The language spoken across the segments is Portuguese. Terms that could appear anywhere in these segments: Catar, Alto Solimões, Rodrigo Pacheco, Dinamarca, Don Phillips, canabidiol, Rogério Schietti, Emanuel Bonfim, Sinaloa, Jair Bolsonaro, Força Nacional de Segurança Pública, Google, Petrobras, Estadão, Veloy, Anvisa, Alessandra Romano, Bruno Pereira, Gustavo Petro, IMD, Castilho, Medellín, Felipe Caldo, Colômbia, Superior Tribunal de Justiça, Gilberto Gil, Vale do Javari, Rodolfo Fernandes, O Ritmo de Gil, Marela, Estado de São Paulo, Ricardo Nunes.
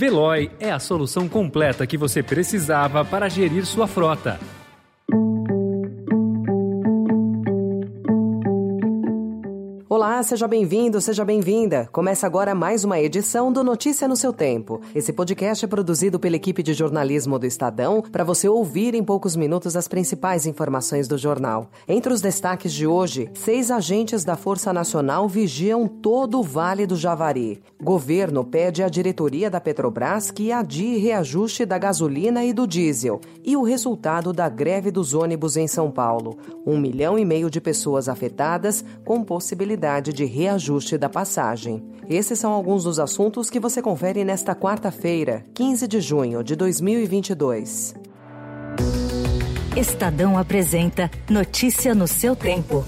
Veloy é a solução completa que você precisava para gerir sua frota. Olá, seja bem-vindo, seja bem-vinda. Começa agora mais uma edição do Notícia no Seu Tempo. Esse podcast é produzido pela equipe de jornalismo do Estadão para você ouvir em poucos minutos as principais informações do jornal. Entre os destaques de hoje, 6 agentes da Força Nacional vigiam todo o Vale do Javari. Governo pede à diretoria da Petrobras que adie reajuste da gasolina e do diesel. E o resultado da greve dos ônibus em São Paulo. 1,5 milhão de pessoas afetadas com possibilidade de reajuste da passagem. Esses são alguns dos assuntos que você confere nesta quarta-feira, 15 de junho de 2022. Estadão apresenta Notícia no Seu Tempo.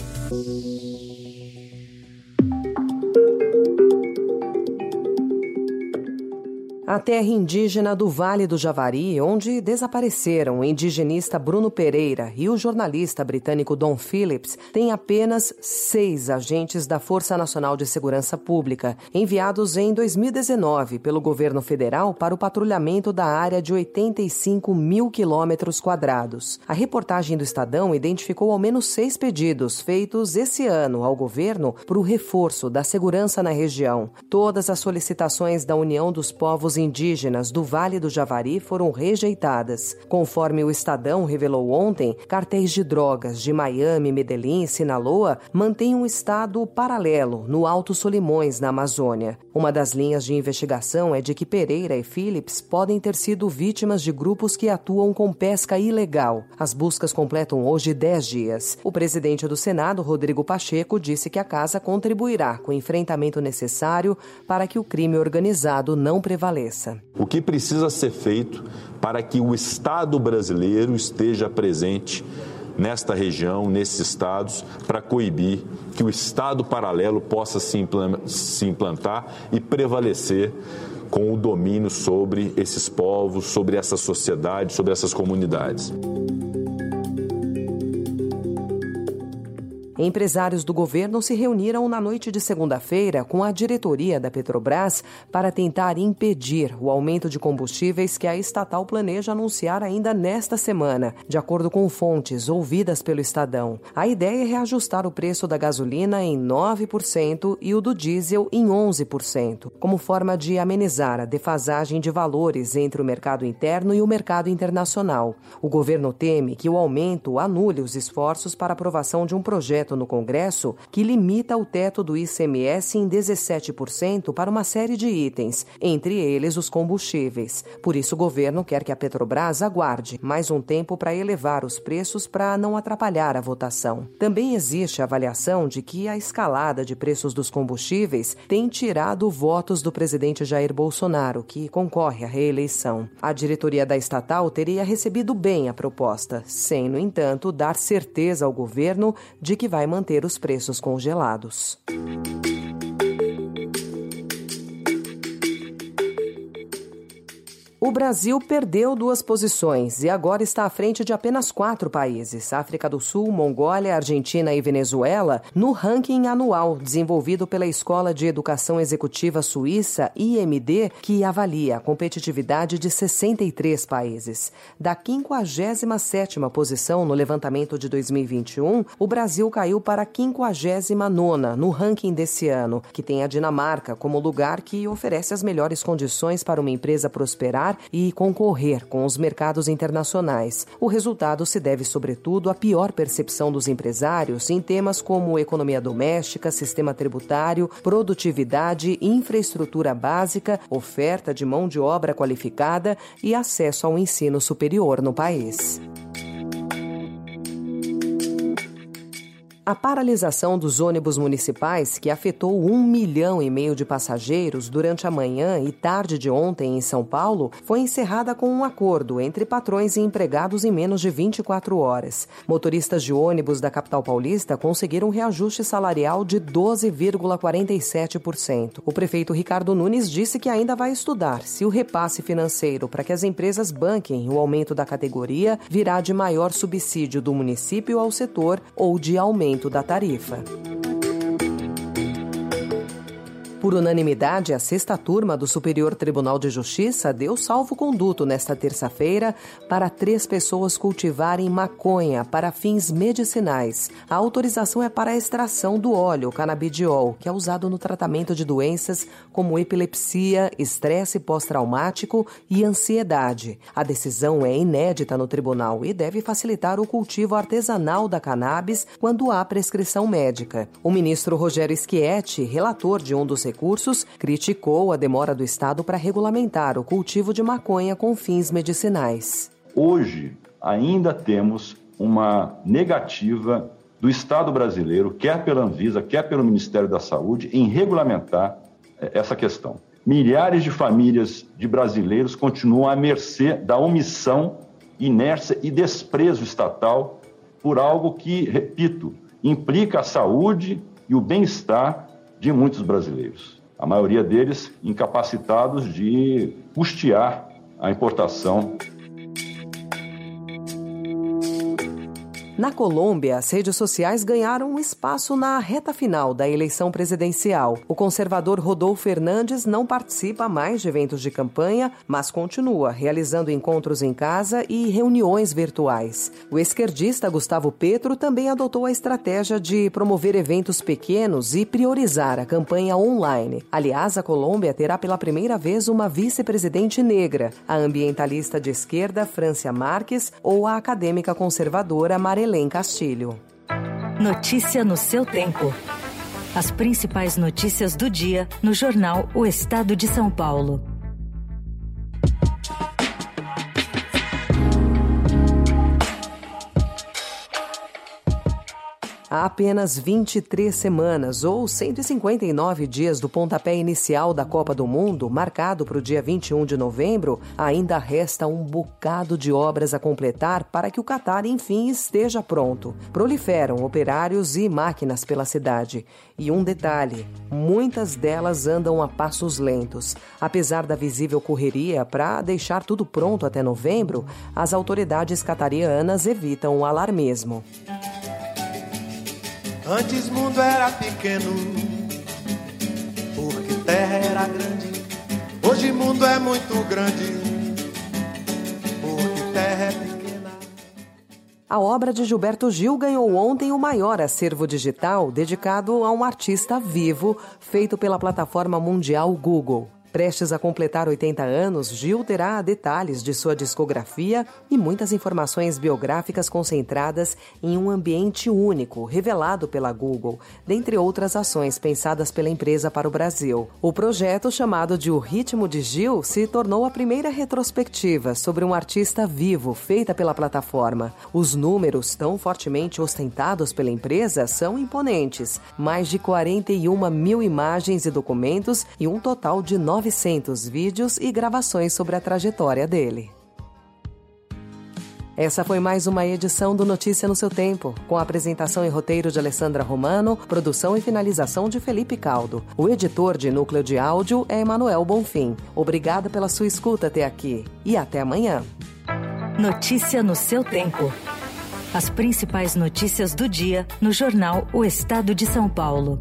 A terra indígena do Vale do Javari, onde desapareceram o indigenista Bruno Pereira e o jornalista britânico Don Phillips, tem apenas 6 agentes da Força Nacional de Segurança Pública, enviados em 2019 pelo governo federal para o patrulhamento da área de 85 mil quilômetros quadrados. A reportagem do Estadão identificou ao menos 6 pedidos feitos esse ano ao governo para o reforço da segurança na região. Todas as solicitações da União dos Povos Indígenas do Vale do Javari foram rejeitadas. Conforme o Estadão revelou ontem, cartéis de drogas de Miami, Medellín e Sinaloa mantêm um estado paralelo no Alto Solimões, na Amazônia. Uma das linhas de investigação é de que Pereira e Phillips podem ter sido vítimas de grupos que atuam com pesca ilegal. As buscas completam hoje 10 dias. O presidente do Senado, Rodrigo Pacheco, disse que a casa contribuirá com o enfrentamento necessário para que o crime organizado não prevaleça. O que precisa ser feito para que o Estado brasileiro esteja presente nesta região, nesses estados, para coibir que o Estado paralelo possa se implantar e prevalecer com o domínio sobre esses povos, sobre essa sociedade, sobre essas comunidades. Empresários do governo se reuniram na noite de segunda-feira com a diretoria da Petrobras para tentar impedir o aumento de combustíveis que a estatal planeja anunciar ainda nesta semana, de acordo com fontes ouvidas pelo Estadão. A ideia é reajustar o preço da gasolina em 9% e o do diesel em 11%, como forma de amenizar a defasagem de valores entre o mercado interno e o mercado internacional. O governo teme que o aumento anule os esforços para aprovação de um projeto no Congresso que limita o teto do ICMS em 17% para uma série de itens, entre eles os combustíveis. Por isso, o governo quer que a Petrobras aguarde mais um tempo para elevar os preços para não atrapalhar a votação. Também existe a avaliação de que a escalada de preços dos combustíveis tem tirado votos do presidente Jair Bolsonaro, que concorre à reeleição. A diretoria da estatal teria recebido bem a proposta, sem, no entanto, dar certeza ao governo de que vai manter os preços congelados. O Brasil perdeu 2 posições e agora está à frente de apenas 4 países, África do Sul, Mongólia, Argentina e Venezuela, no ranking anual desenvolvido pela Escola de Educação Executiva Suíça, IMD, que avalia a competitividade de 63 países. Da 57ª posição no levantamento de 2021, o Brasil caiu para a 59ª no ranking desse ano, que tem a Dinamarca como lugar que oferece as melhores condições para uma empresa prosperar e concorrer com os mercados internacionais. O resultado se deve, sobretudo, à pior percepção dos empresários em temas como economia doméstica, sistema tributário, produtividade, infraestrutura básica, oferta de mão de obra qualificada e acesso ao ensino superior no país. A paralisação dos ônibus municipais, que afetou 1,5 milhão de passageiros durante a manhã e tarde de ontem em São Paulo, foi encerrada com um acordo entre patrões e empregados em menos de 24 horas. Motoristas de ônibus da capital paulista conseguiram um reajuste salarial de 12,47%. O prefeito Ricardo Nunes disse que ainda vai estudar se o repasse financeiro para que as empresas banquem o aumento da categoria virá de maior subsídio do município ao setor ou de aumento da tarifa. Por unanimidade, a 6ª turma do Superior Tribunal de Justiça deu salvo-conduto nesta terça-feira para 3 pessoas cultivarem maconha para fins medicinais. A autorização é para a extração do óleo canabidiol, que é usado no tratamento de doenças como epilepsia, estresse pós-traumático e ansiedade. A decisão é inédita no tribunal e deve facilitar o cultivo artesanal da cannabis quando há prescrição médica. O ministro Rogério Schietti, relator de um dos recursos, criticou a demora do Estado para regulamentar o cultivo de maconha com fins medicinais. Hoje, ainda temos uma negativa do Estado brasileiro, quer pela Anvisa, quer pelo Ministério da Saúde, em regulamentar essa questão. Milhares de famílias de brasileiros continuam à mercê da omissão, inércia e desprezo estatal por algo que, repito, implica a saúde e o bem-estar de muitos brasileiros, a maioria deles incapacitados de custear a importação. Na Colômbia, as redes sociais ganharam um espaço na reta final da eleição presidencial. O conservador Rodolfo Fernandes não participa mais de eventos de campanha, mas continua realizando encontros em casa e reuniões virtuais. O esquerdista Gustavo Petro também adotou a estratégia de promover eventos pequenos e priorizar a campanha online. Aliás, a Colômbia terá pela primeira vez uma vice-presidente negra, a ambientalista de esquerda Francia Marques ou a acadêmica conservadora Marela. Castilho. Notícia no seu tempo. As principais notícias do dia no jornal O Estado de São Paulo. Há apenas 23 semanas, ou 159 dias do pontapé inicial da Copa do Mundo, marcado para o dia 21 de novembro, ainda resta um bocado de obras a completar para que o Catar, enfim, esteja pronto. Proliferam operários e máquinas pela cidade. E um detalhe, muitas delas andam a passos lentos. Apesar da visível correria para deixar tudo pronto até novembro, as autoridades catarianas evitam o alarmismo. Antes o mundo era pequeno, porque terra era grande. Hoje o mundo é muito grande, porque terra é pequena. A obra de Gilberto Gil ganhou ontem o maior acervo digital dedicado a um artista vivo, feito pela plataforma mundial Google. Prestes a completar 80 anos, Gil terá detalhes de sua discografia e muitas informações biográficas concentradas em um ambiente único, revelado pela Google, dentre outras ações pensadas pela empresa para o Brasil. O projeto, chamado de O Ritmo de Gil, se tornou a primeira retrospectiva sobre um artista vivo feita pela plataforma. Os números, tão fortemente ostentados pela empresa, são imponentes. Mais de 41 mil imagens e documentos e um total de 900 vídeos e gravações sobre a trajetória dele. Essa foi mais uma edição do Notícia no Seu Tempo, com a apresentação e roteiro de Alessandra Romano, produção e finalização de Felipe Caldo. O editor de núcleo de áudio é Emanuel Bonfim. Obrigada pela sua escuta até aqui e até amanhã. Notícia no Seu Tempo. As principais notícias do dia no jornal O Estado de São Paulo.